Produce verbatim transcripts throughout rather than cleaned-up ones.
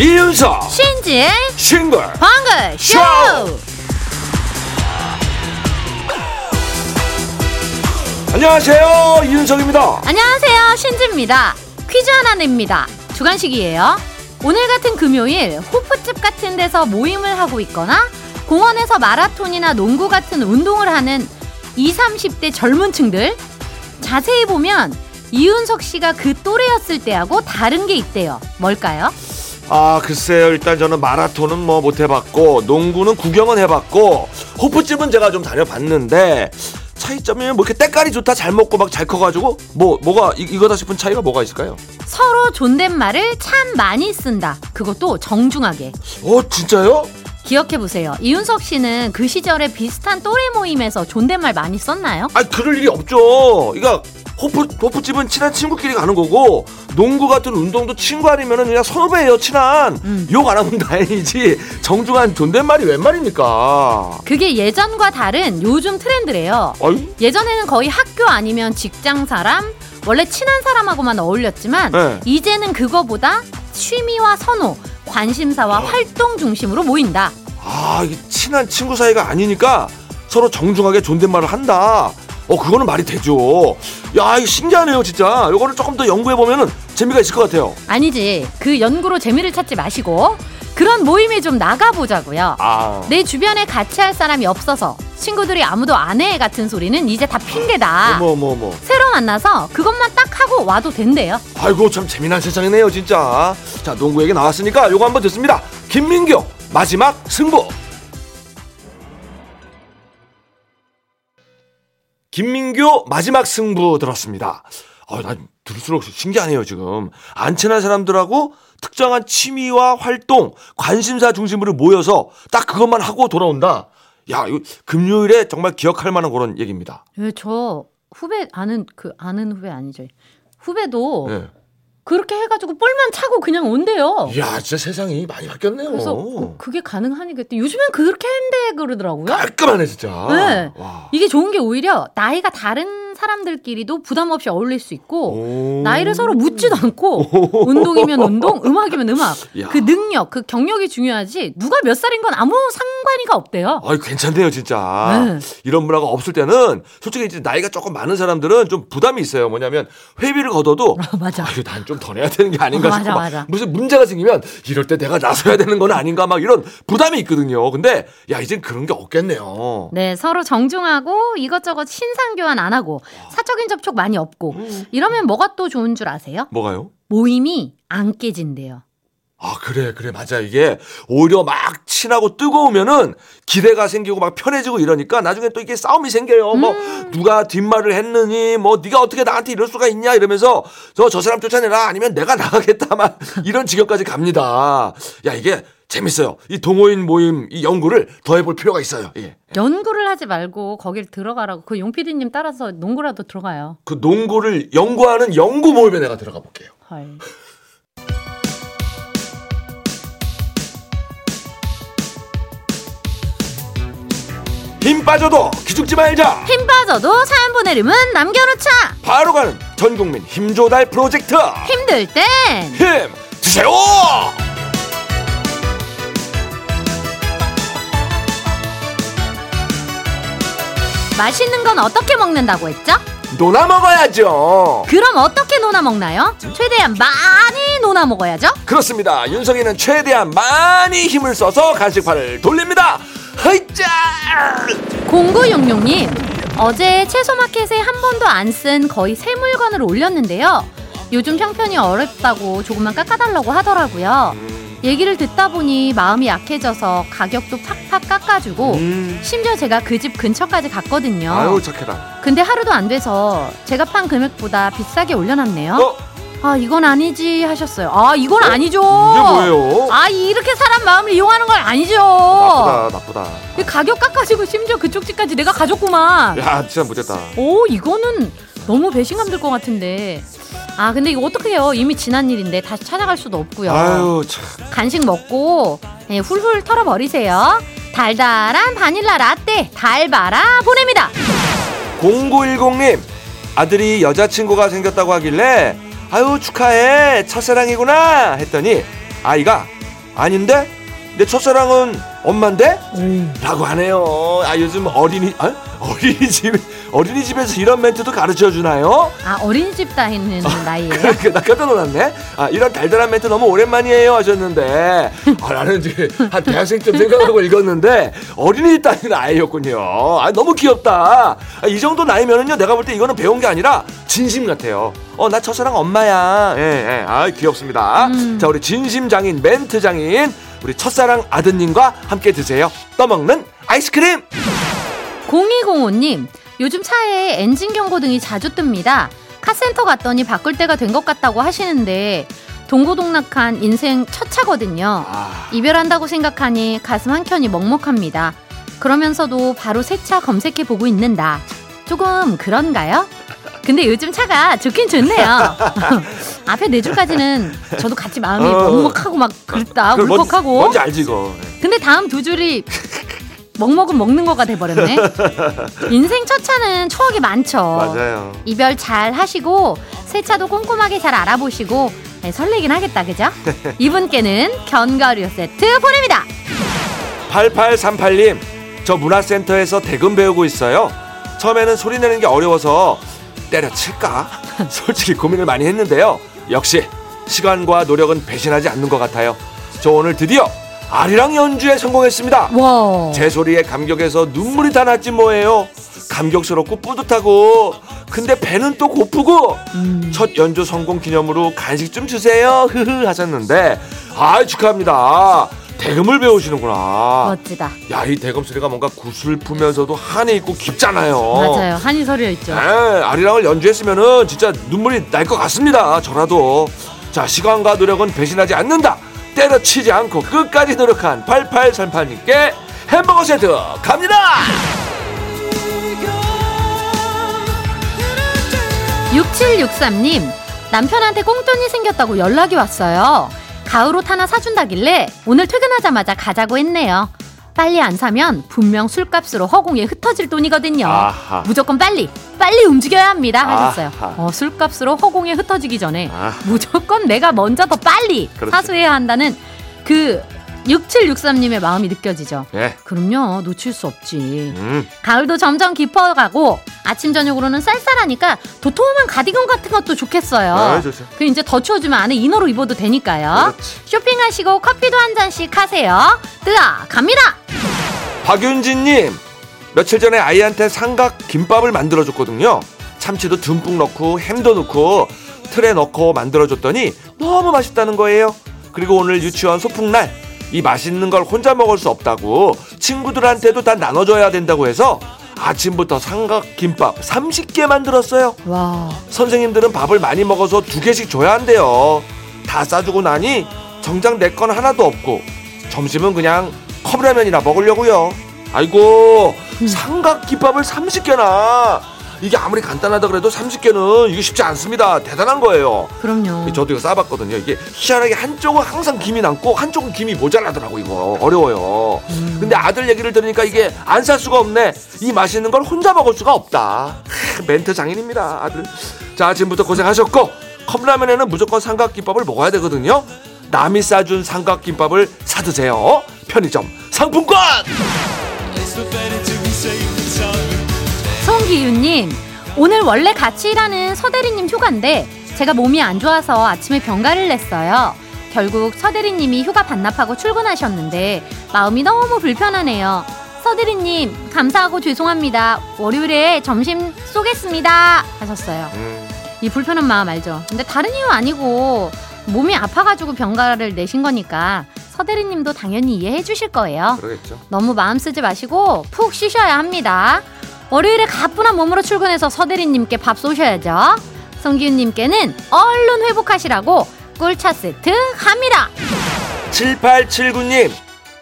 이윤석 신진 싱글벙글쇼. 안녕하세요, 이윤석입니다. 안녕하세요, 신진입니다. 퀴즈 하나 냅니다. 주간식이에요. 오늘 같은 금요일 호프집 같은 데서 모임을 하고 있거나 공원에서 마라톤이나 농구 같은 운동을 하는 이십, 삼십 대 젊은 층들, 자세히 보면 이윤석 씨가 그 또래였을 때하고 다른 게 있대요. 뭘까요? 아, 글쎄요. 일단 저는 마라톤은 뭐 못 해봤고, 농구는 구경은 해봤고, 호프집은 제가 좀 다녀봤는데, 차이점이 뭐 이렇게 때깔이 좋다, 잘 먹고 막 잘 커가지고 뭐 뭐가 이, 이거다 싶은 차이가 뭐가 있을까요? 서로 존댓말을 참 많이 쓴다. 그것도 정중하게. 어, 진짜요? 기억해보세요. 이윤석 씨는 그 시절에 비슷한 또래 모임에서 존댓말 많이 썼나요? 아, 그럴 일이 없죠. 그러니까 호프, 호프집은 친한 친구끼리 가는 거고, 농구 같은 운동도 친구 아니면 그냥 선후배예요. 친한. 음. 욕 안 하면 다행이지 정중한 존댓말이 웬 말입니까? 그게 예전과 다른 요즘 트렌드래요. 어이? 예전에는 거의 학교 아니면 직장 사람, 원래 친한 사람하고만 어울렸지만, 네. 이제는 그거보다 취미와 선호, 관심사와 어. 활동 중심으로 모인다. 아, 이게 친한 친구 사이가 아니니까 서로 정중하게 존댓말을 한다. 어, 그거는 말이 되죠. 야, 이거 신기하네요, 진짜. 이거를 조금 더 연구해보면 재미가 있을 것 같아요. 아니지, 그 연구로 재미를 찾지 마시고 그런 모임에 좀 나가보자고요. 아. 내 주변에 같이 할 사람이 없어서 친구들이 아무도 안 해 같은 소리는 이제 다 핑계다. 어머, 어머, 어머. 새로 만나서 그것만 딱 하고 와도 된대요. 아이고, 참 재미난 세상이네요, 진짜. 자, 농구 얘기 나왔으니까 요거 한번 듣습니다. 김민규, 마지막 승부. 김민규 마지막 승부 들었습니다. 아, 난 들을수록 신기하네요, 지금. 안 친한 사람들하고 특정한 취미와 활동, 관심사 중심으로 모여서 딱 그것만 하고 돌아온다. 야, 이거 금요일에 정말 기억할 만한 그런 얘기입니다. 예, 저 후배 아는 그 아는 후배 아니죠. 후배도 예. 그렇게 해가지고 뻘만 차고 그냥 온대요. 이야, 진짜 세상이 많이 바뀌었네요. 그래서 그, 그게 가능하니까 요즘엔 그렇게 한대 그러더라고요. 깔끔하네, 진짜. 네. 와. 이게 좋은 게 오히려 나이가 다른 사람들끼리도 부담 없이 어울릴 수 있고, 오. 나이를 서로 묻지도 않고, 오. 운동이면 운동, 음악이면 음악. 야. 그 능력, 그 경력이 중요하지 누가 몇 살인 건 아무 상관이가 없대요. 아이, 괜찮네요, 진짜. 네. 이런 문화가 없을 때는 솔직히 이제 나이가 조금 많은 사람들은 좀 부담이 있어요. 뭐냐면 회비를 걷어도 맞아. 아유, 난 좀 더 내야 되는 게 아닌가 싶고, 맞아, 맞아. 무슨 문제가 생기면 이럴 때 내가 나서야 되는 건 아닌가 막 이런 부담이 있거든요. 근데 야, 이젠 그런 게 없겠네요. 네, 서로 정중하고 이것저것 신상 교환 안 하고 사적인 접촉 많이 없고, 이러면 뭐가 또 좋은 줄 아세요? 뭐가요? 모임이 안 깨진대요. 아, 그래, 그래, 맞아. 이게 오히려 막 친하고 뜨거우면은 기대가 생기고 막 편해지고 이러니까 나중에 또 이게 싸움이 생겨요. 음. 뭐 누가 뒷말을 했느니, 뭐 네가 어떻게 나한테 이럴 수가 있냐 이러면서 저, 저 사람 쫓아내라, 아니면 내가 나가겠다 막 이런 지경까지 갑니다. 야, 이게 재밌어요. 이 동호인 모임 이 연구를 더 해볼 필요가 있어요. 예. 연구를 하지 말고 거길 들어가라고. 그 용피디님 따라서 농구라도 들어가요. 그 농구를 연구하는 연구 모임에 내가 들어가 볼게요. 헐. 힘 빠져도 기죽지 말자. 힘 빠져도 사연 보내림은 남겨놓자. 바로 가는 전국민 힘조달 프로젝트. 힘들 땐 힘 주세요. 맛있는 건 어떻게 먹는다고 했죠? 노나 먹어야죠. 그럼 어떻게 노나 먹나요? 최대한 많이 노나 먹어야죠. 그렇습니다. 윤석이는 최대한 많이 힘을 써서 간식판을 돌립니다. 허이짜! 공구육육님, 어제 채소마켓에 한 번도 안 쓴 거의 새 물건을 올렸는데요. 요즘 형편이 어렵다고 조금만 깎아달라고 하더라고요. 얘기를 듣다 보니 마음이 약해져서 가격도 팍팍 깎아주고, 음. 심지어 제가 그 집 근처까지 갔거든요. 아유, 착해라. 근데 하루도 안 돼서 제가 판 금액보다 비싸게 올려놨네요. 어? 아, 이건 아니지 하셨어요. 아, 이건 어? 아니죠. 이게 뭐예요? 아, 이렇게 사람 마음을 이용하는 건 아니죠. 나쁘다, 나쁘다. 가격 깎아주고 심지어 그쪽 집까지 내가 가줬구만. 야, 진짜 못했다. 오, 이거는 너무 배신감 들 것 같은데. 아, 근데 이거 어떻게 해요? 이미 지난 일인데 다시 찾아갈 수도 없고요. 아유, 참. 간식 먹고 네, 훌훌 털어버리세요. 달달한 바닐라 라떼 달바라 보냅니다. 공구일공님, 아들이 여자친구가 생겼다고 하길래 아유, 축하해, 첫사랑이구나 했더니 아이가 아닌데? 내 첫사랑은 엄마인데? 음. 라고 하네요. 아, 요즘 어린이, 아? 어린이집, 어린이집에서 이런 멘트도 가르쳐 주나요? 아, 어린이집 다니는 아, 나이에. 그러니까, 나 깜짝 놀랐네. 아, 이런 달달한 멘트 너무 오랜만이에요 하셨는데. 아, 나는 이제 한 대학생 쯤 생각하고 읽었는데, 어린이집 다니는 아이였군요. 아, 너무 귀엽다. 아, 이 정도 나이면은요, 내가 볼 때 이거는 배운 게 아니라 진심 같아요. 어, 나 첫사랑 엄마야. 예, 예. 아, 귀엽습니다. 음. 자, 우리 진심 장인, 멘트 장인. 우리 첫사랑 아드님과 함께 드세요. 떠먹는 아이스크림. 공이공오 님, 요즘 차에 엔진 경고등이 자주 뜹니다. 카센터 갔더니 바꿀 때가 된 것 같다고 하시는데 동고동락한 인생 첫 차거든요. 아... 이별한다고 생각하니 가슴 한켠이 먹먹합니다. 그러면서도 바로 새 차 검색해보고 있는다. 조금 그런가요? 근데 요즘 차가 좋긴 좋네요. 앞에 네 줄까지는 저도 같이 마음이 어, 먹먹하고 막 그랬다. 울컥하고. 뭔지, 뭔지 알지 이거. 근데 다음 두 줄이 먹먹은 먹는 거가 돼버렸네. 인생 첫 차는 추억이 많죠. 맞아요. 이별 잘 하시고 새 차도 꼼꼼하게 잘 알아보시고. 네, 설레긴 하겠다. 그죠? 이분께는 견과류 세트 보냅니다. 팔팔삼팔 님, 저 문화센터에서 대금 배우고 있어요. 처음에는 소리 내는 게 어려워서 때려칠까? 솔직히 고민을 많이 했는데요. 역시 시간과 노력은 배신하지 않는 것 같아요. 저 오늘 드디어 아리랑 연주에 성공했습니다. 와. 제 소리에 감격해서 눈물이 다 났지 뭐예요. 감격스럽고 뿌듯하고 근데 배는 또 고프고 음. 첫 연주 성공 기념으로 간식 좀 주세요. 흐흐 하셨는데 아 축하합니다. 대금을 배우시는구나. 멋지다. 야, 이 대금 소리가 뭔가 구슬프면서도 한이 있고 깊잖아요. 맞아요. 한이 서려 있죠. 네, 아리랑을 연주했으면은 진짜 눈물이 날 것 같습니다. 저라도. 자, 시간과 노력은 배신하지 않는다. 때려치지 않고 끝까지 노력한 팔팔삼팔 님께 햄버거 세트 갑니다. 육칠육삼 님, 남편한테 꽁돈이 생겼다고 연락이 왔어요. 가을옷 하나 사준다길래 오늘 퇴근하자마자 가자고 했네요. 빨리 안 사면 분명 술값으로 허공에 흩어질 돈이거든요. 아하. 무조건 빨리 빨리 움직여야 합니다. 하셨어요. 어, 술값으로 허공에 흩어지기 전에 아하. 무조건 내가 먼저 더 빨리 그렇지. 사수해야 한다는 그 육칠육삼 님의 마음이 느껴지죠. 예. 그럼요. 놓칠 수 없지. 음. 가을도 점점 깊어가고 아침 저녁으로는 쌀쌀하니까 도톰한 가디건 같은 것도 좋겠어요. 아, 그 이제 더 추워지면 안에 이너로 입어도 되니까요. 그렇지. 쇼핑하시고 커피도 한 잔씩 하세요. 뜨아 갑니다. 박윤진님, 며칠 전에 아이한테 삼각 김밥을 만들어줬거든요. 참치도 듬뿍 넣고 햄도 넣고 틀에 넣고 만들어줬더니 너무 맛있다는 거예요. 그리고 오늘 유치원 소풍날 이 맛있는 걸 혼자 먹을 수 없다고 친구들한테도 다 나눠줘야 된다고 해서 아침부터 삼각김밥 삼십 개 만들었어요. 와. 선생님들은 밥을 많이 먹어서 두 개씩 줘야 한대요. 다 싸주고 나니 정작 내 건 하나도 없고 점심은 그냥 컵라면이나 먹으려고요. 아이고 삼각김밥을 삼십 개나. 이게 아무리 간단하다 그래도 삼십 개는 이게 쉽지 않습니다. 대단한 거예요. 그럼요. 저도 이거 싸봤거든요. 이게 희한하게 한쪽은 항상 김이 남고 한쪽은 김이 모자라더라고. 이거 어려워요. 음. 근데 아들 얘기를 들으니까 이게 안 살 수가 없네. 이 맛있는 걸 혼자 먹을 수가 없다. 멘트 장인입니다, 아들. 자, 아침부터 고생하셨고 컵라면에는 무조건 삼각김밥을 먹어야 되거든요. 남이 싸준 삼각김밥을 사드세요. 편의점 상품권. 송기윤님, 오늘 원래 같이 일하는 서대리님 휴가인데 제가 몸이 안 좋아서 아침에 병가를 냈어요. 결국 서대리님이 휴가 반납하고 출근하셨는데 마음이 너무 불편하네요. 서대리님 감사하고 죄송합니다. 월요일에 점심 쏘겠습니다. 하셨어요. 음. 이 불편한 마음 알죠? 근데 다른 이유 아니고 몸이 아파가지고 병가를 내신 거니까 서대리님도 당연히 이해해 주실 거예요. 그러겠죠. 너무 마음 쓰지 마시고 푹 쉬셔야 합니다. 월요일에 가뿐한 몸으로 출근해서 서대리님께 밥 쏘셔야죠. 성기훈님께는 얼른 회복하시라고 꿀차 세트 갑니다. 칠팔칠구 님,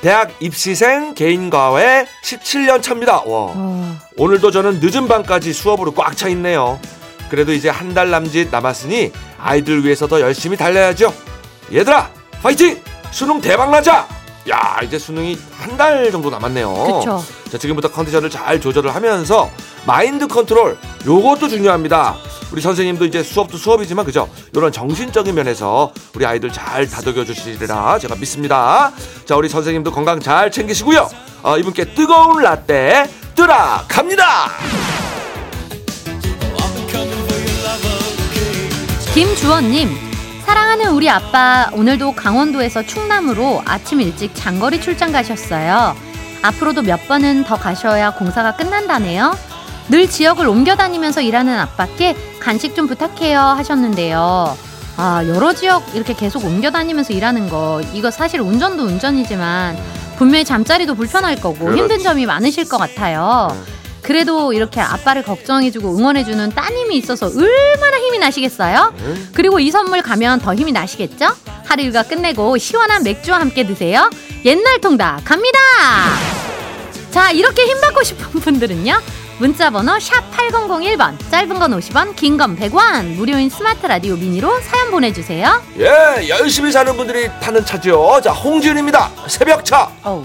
대학 입시생 개인과외 십칠 년 차입니다. 와. 어. 오늘도 저는 늦은 밤까지 수업으로 꽉 차 있네요. 그래도 이제 한 달 남짓 남았으니 아이들 위해서 더 열심히 달려야죠. 얘들아 파이팅! 수능 대박나자! 야, 이제 수능이 한 달 정도 남았네요. 그렇죠. 자, 지금부터 컨디션을 잘 조절을 하면서 마인드 컨트롤 요것도 중요합니다. 우리 선생님도 이제 수업도 수업이지만 그죠? 이런 정신적인 면에서 우리 아이들 잘 다독여 주시리라 제가 믿습니다. 자, 우리 선생님도 건강 잘 챙기시고요. 어, 이분께 뜨거운 라떼 뜨라 갑니다. 김주원님, 사랑하는 우리 아빠 오늘도 강원도에서 충남으로 아침 일찍 장거리 출장 가셨어요. 앞으로도 몇 번은 더 가셔야 공사가 끝난다네요. 늘 지역을 옮겨다니면서 일하는 아빠께 간식 좀 부탁해요 하셨는데요. 아, 여러 지역 이렇게 계속 옮겨다니면서 일하는 거, 이거 사실 운전도 운전이지만 분명히 잠자리도 불편할 거고 그렇지. 힘든 점이 많으실 것 같아요. 그래도 이렇게 아빠를 걱정해주고 응원해주는 따님이 있어서 얼마나 힘이 나시겠어요? 그리고 이 선물 가면 더 힘이 나시겠죠? 하루 일과 끝내고 시원한 맥주와 함께 드세요. 옛날 통닭 갑니다. 자, 이렇게 힘받고 싶은 분들은요, 문자번호 샵 팔공공일 번, 짧은 건 오십 원, 긴 건 백 원, 무료인 스마트 라디오 미니로 사연 보내주세요. 예, 열심히 사는 분들이 타는 차죠. 자, 홍지윤입니다. 새벽차. 어우.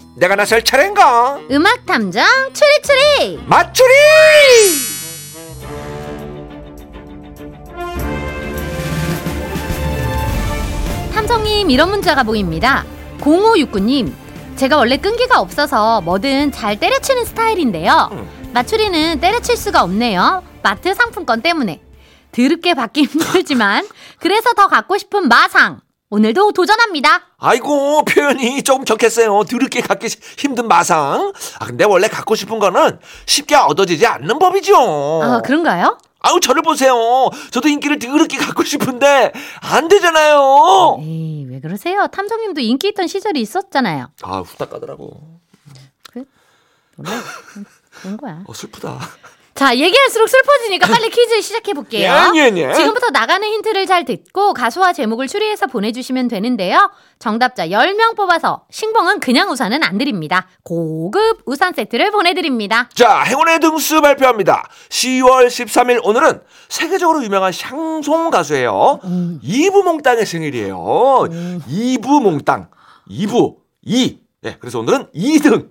내가 나설 차례인가? 음악 탐정 추리추리 맞추리. 탐정님, 이런 문자가 보입니다. 공오육구 님, 제가 원래 끈기가 없어서 뭐든 잘 때려치는 스타일인데요. 음. 맞추리는 때려칠 수가 없네요. 마트 상품권 때문에 드럽게 받기 힘들지만 그래서 더 갖고 싶은 마상 오늘도 도전합니다. 아이고, 표현이 조금 적겠어요. 드럽게 갖기 힘든 마상. 아, 근데 원래 갖고 싶은 거는 쉽게 얻어지지 않는 법이죠. 아, 그런가요? 아우, 저를 보세요. 저도 인기를 드럽게 갖고 싶은데 안 되잖아요. 에이, 왜 그러세요? 탐정님도 인기 있던 시절이 있었잖아요. 아, 후딱 가더라고. 그래? 몰라. 그런 거야. 어, 슬프다. 자, 얘기할수록 슬퍼지니까 빨리 퀴즈 시작해볼게요. 예, 예, 예. 지금부터 나가는 힌트를 잘 듣고 가수와 제목을 추리해서 보내주시면 되는데요. 정답자 열 명 뽑아서 신봉은 그냥 우산은 안 드립니다. 고급 우산 세트를 보내드립니다. 자, 행운의 등수 발표합니다. 시월 십삼일 오늘은 세계적으로 유명한 샹송 가수예요. 음. 이브 몽땅의 생일이에요. 음. 이브 몽땅. 이브. 이. 예, 그래서 오늘은 이 등.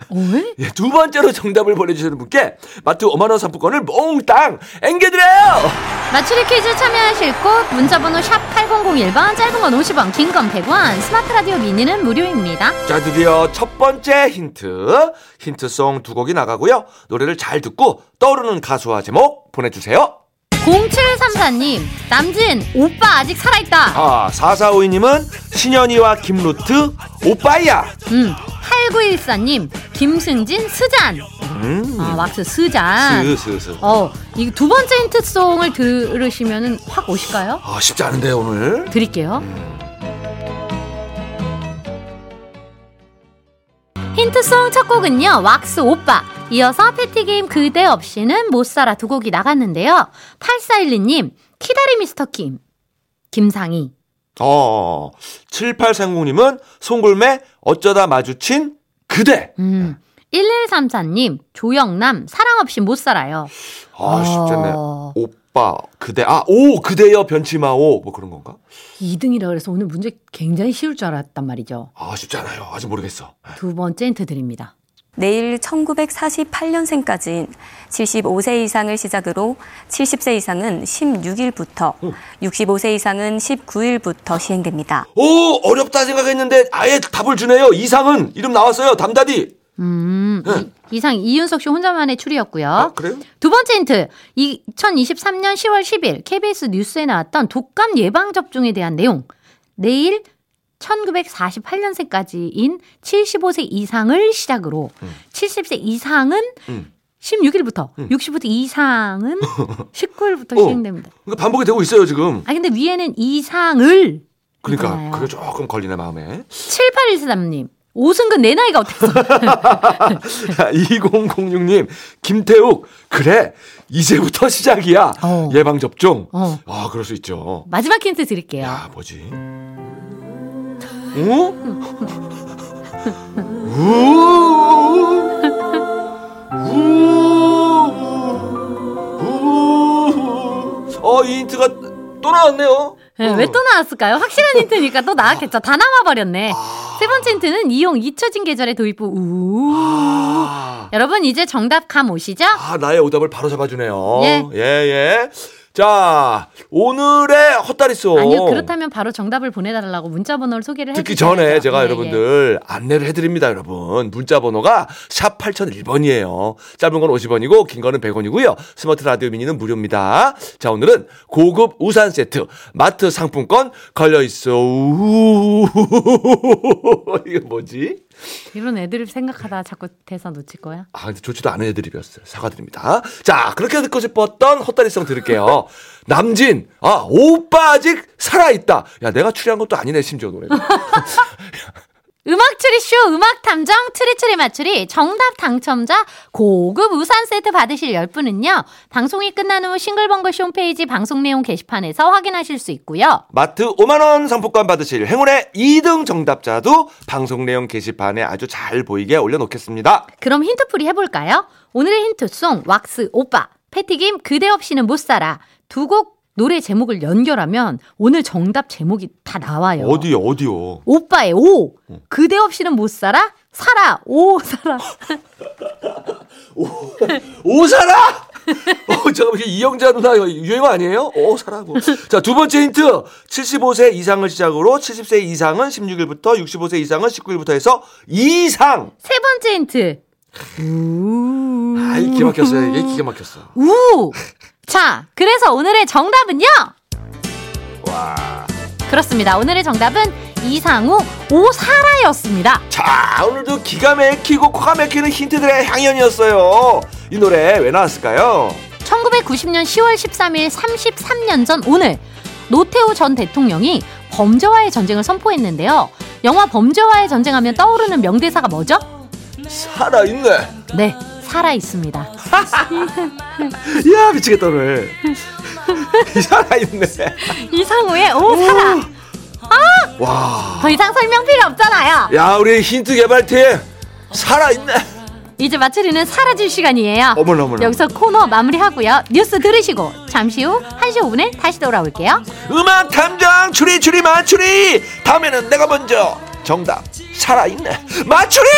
예, 두 번째로 정답을 보내주시는 분께 마트 오만 원 상품권을 몽땅 앵겨드려요. 맞추리 퀴즈 참여하실 곳 문자번호 샵 팔공공일 번, 짧은 건 오십 원, 긴 건 백 원, 스마트 라디오 미니는 무료입니다. 자, 드디어 첫 번째 힌트. 힌트송 두 곡이 나가고요. 노래를 잘 듣고 떠오르는 가수와 제목 보내주세요. 공칠삼사 님, 남진 오빠 아직 살아있다. 아, 사사오이 님은 신현이와 김루트 오빠야. 음, 팔구일사 님, 김승진 스잔. 음. 아, 왁스 스잔. 스스스. 어, 이 두 번째 힌트송을 들으시면은 확 오실까요? 아, 쉽지 않은데 오늘. 드릴게요. 음. 힌트송 첫 곡은요, 왁스 오빠. 이어서 패티김 그대 없이는 못살아 두 곡이 나갔는데요. 팔사일이 님, 키다리 미스터킴 김상희. 어, 칠팔삼공 님은 송골매 어쩌다 마주친 그대. 음, 일일삼사 님, 조영남 사랑없이 못살아요. 아, 쉽겠네. 어... 오빠 그대. 아, 오 그대여 변치마오 뭐 그런 건가? 이 등이라 그래서 오늘 문제 굉장히 쉬울 줄 알았단 말이죠. 아, 쉽지 않아요. 아직 모르겠어. 두 번째 힌트 드립니다. 내일 천구백사십팔 년생까지인 칠십오 세 이상을 시작으로 칠십 세 이상은 십육 일부터 음. 육십오 세 이상은 십구 일부터 시행됩니다. 오, 어렵다 생각했는데 아예 답을 주네요. 이상은 이름 나왔어요. 담다디. 음, 네. 이, 이상 이윤석 씨 혼자만의 추리였고요. 아, 그래요? 두 번째 힌트. 이천이십삼 년 시월 십일 케이비에스 뉴스에 나왔던 독감 예방접종에 대한 내용. 내일 천구백사십팔 년생까지인 칠십오 세 이상을 시작으로 음. 칠십 세 이상은 음. 십육 일부터 음. 육십오 세 이상은 십구 일부터 어. 시행됩니다. 그러니까 반복이 되고 있어요 지금. 아, 근데 위에는 이상을. 그러니까 그게 조금 걸리네 마음에. 칠팔일삼 님, 오승근 내 나이가 어땠어? 이공공육 님 김태욱 그래 이제부터 시작이야. 어. 예방접종. 어. 아 그럴 수 있죠. 마지막 힌트 드릴게요. 야 뭐지? 어? 어, 이 힌트가 또 나왔네요. 네, 어. 왜 또 나왔을까요? 확실한 힌트니까 또 나왔겠죠. 다 남아버렸네. 세 번째 힌트는 이용 잊혀진 계절의 도입부. 우. 아. 여러분 이제 정답 감 오시죠? 아 나의 오답을 바로 잡아주네요. 예. 예, 예. 자 오늘의 헛다리송. 아니요 그렇다면 바로 정답을 보내달라고 문자번호를 소개를 해드릴게요. 듣기 전에 제가 네, 여러분들 예. 안내를 해드립니다. 여러분 문자번호가 샵 팔공공일 번이에요. 짧은 건 오십 원이고 긴 거는 백 원이고요. 스마트 라디오 미니는 무료입니다. 자 오늘은 고급 우산 세트 마트 상품권 걸려있어. 이게 뭐지? 이런 애드립 생각하다 자꾸 대사 놓칠 거야? 아 근데 좋지도 않은 애드립이었어요. 사과드립니다. 자 그렇게 듣고 싶었던 헛다리송 들을게요. 남진 아 오빠 아직 살아있다. 야 내가 추리한 것도 아니네 심지어 노래가. 음악 추리쇼 음악 탐정 추리추리 맞추리 정답 당첨자 고급 우산 세트 받으실 열 분은요. 방송이 끝난 후 싱글벙글쇼 홈페이지 방송 내용 게시판에서 확인하실 수 있고요. 마트 오만 원 상품권 받으실 행운의 이 등 정답자도 방송 내용 게시판에 아주 잘 보이게 올려놓겠습니다. 그럼 힌트풀이 해볼까요? 오늘의 힌트송 왁스 오빠 패티김 그대 없이는 못살아 두 곡 노래 제목을 연결하면 오늘 정답 제목이 다 나와요. 어디요? 어디요? 오빠의 오. 응. 그대 없이는 못 살아? 살아. 오 살아. 오, 오 살아? 어, 잠깐만 이영자 누나 유행 아니에요? 오 살아. 뭐. 자, 두 번째 힌트. 칠십오 세 이상을 시작으로 칠십 세 이상은 십육 일부터 육십오 세 이상은 십구 일부터 해서 이상. 세 번째 힌트. 우. 아이 기가 막혔어요. 이게 기가 막혔어. 우. 자, 그래서 오늘의 정답은요? 와. 그렇습니다. 오늘의 정답은 이상우 오사라였습니다. 자, 오늘도 기가 막히고 코가 막히는 힌트들의 향연이었어요. 이 노래 왜 나왔을까요? 천구백구십 년 시월 십삼일 삼십삼 년 전 오늘 노태우 전 대통령이 범죄와의 전쟁을 선포했는데요. 영화 범죄와의 전쟁하면 떠오르는 명대사가 뭐죠? 살아있네. 네. 살아있습니다. 이야 미치겠다 오늘. 살아있네. 이상우의 오 살아. 아! 와. 더 이상 설명 필요 없잖아요. 야 우리 힌트 개발팀 살아있네. 이제 마추리는 사라질 시간이에요. 어머나 어머나. 여기서 코너 마무리하고요. 뉴스 들으시고 잠시 후 한 시 오 분에 다시 돌아올게요. 음악 탐정 추리 추리 마추리. 다음에는 내가 먼저 정답 살아있네 마추리.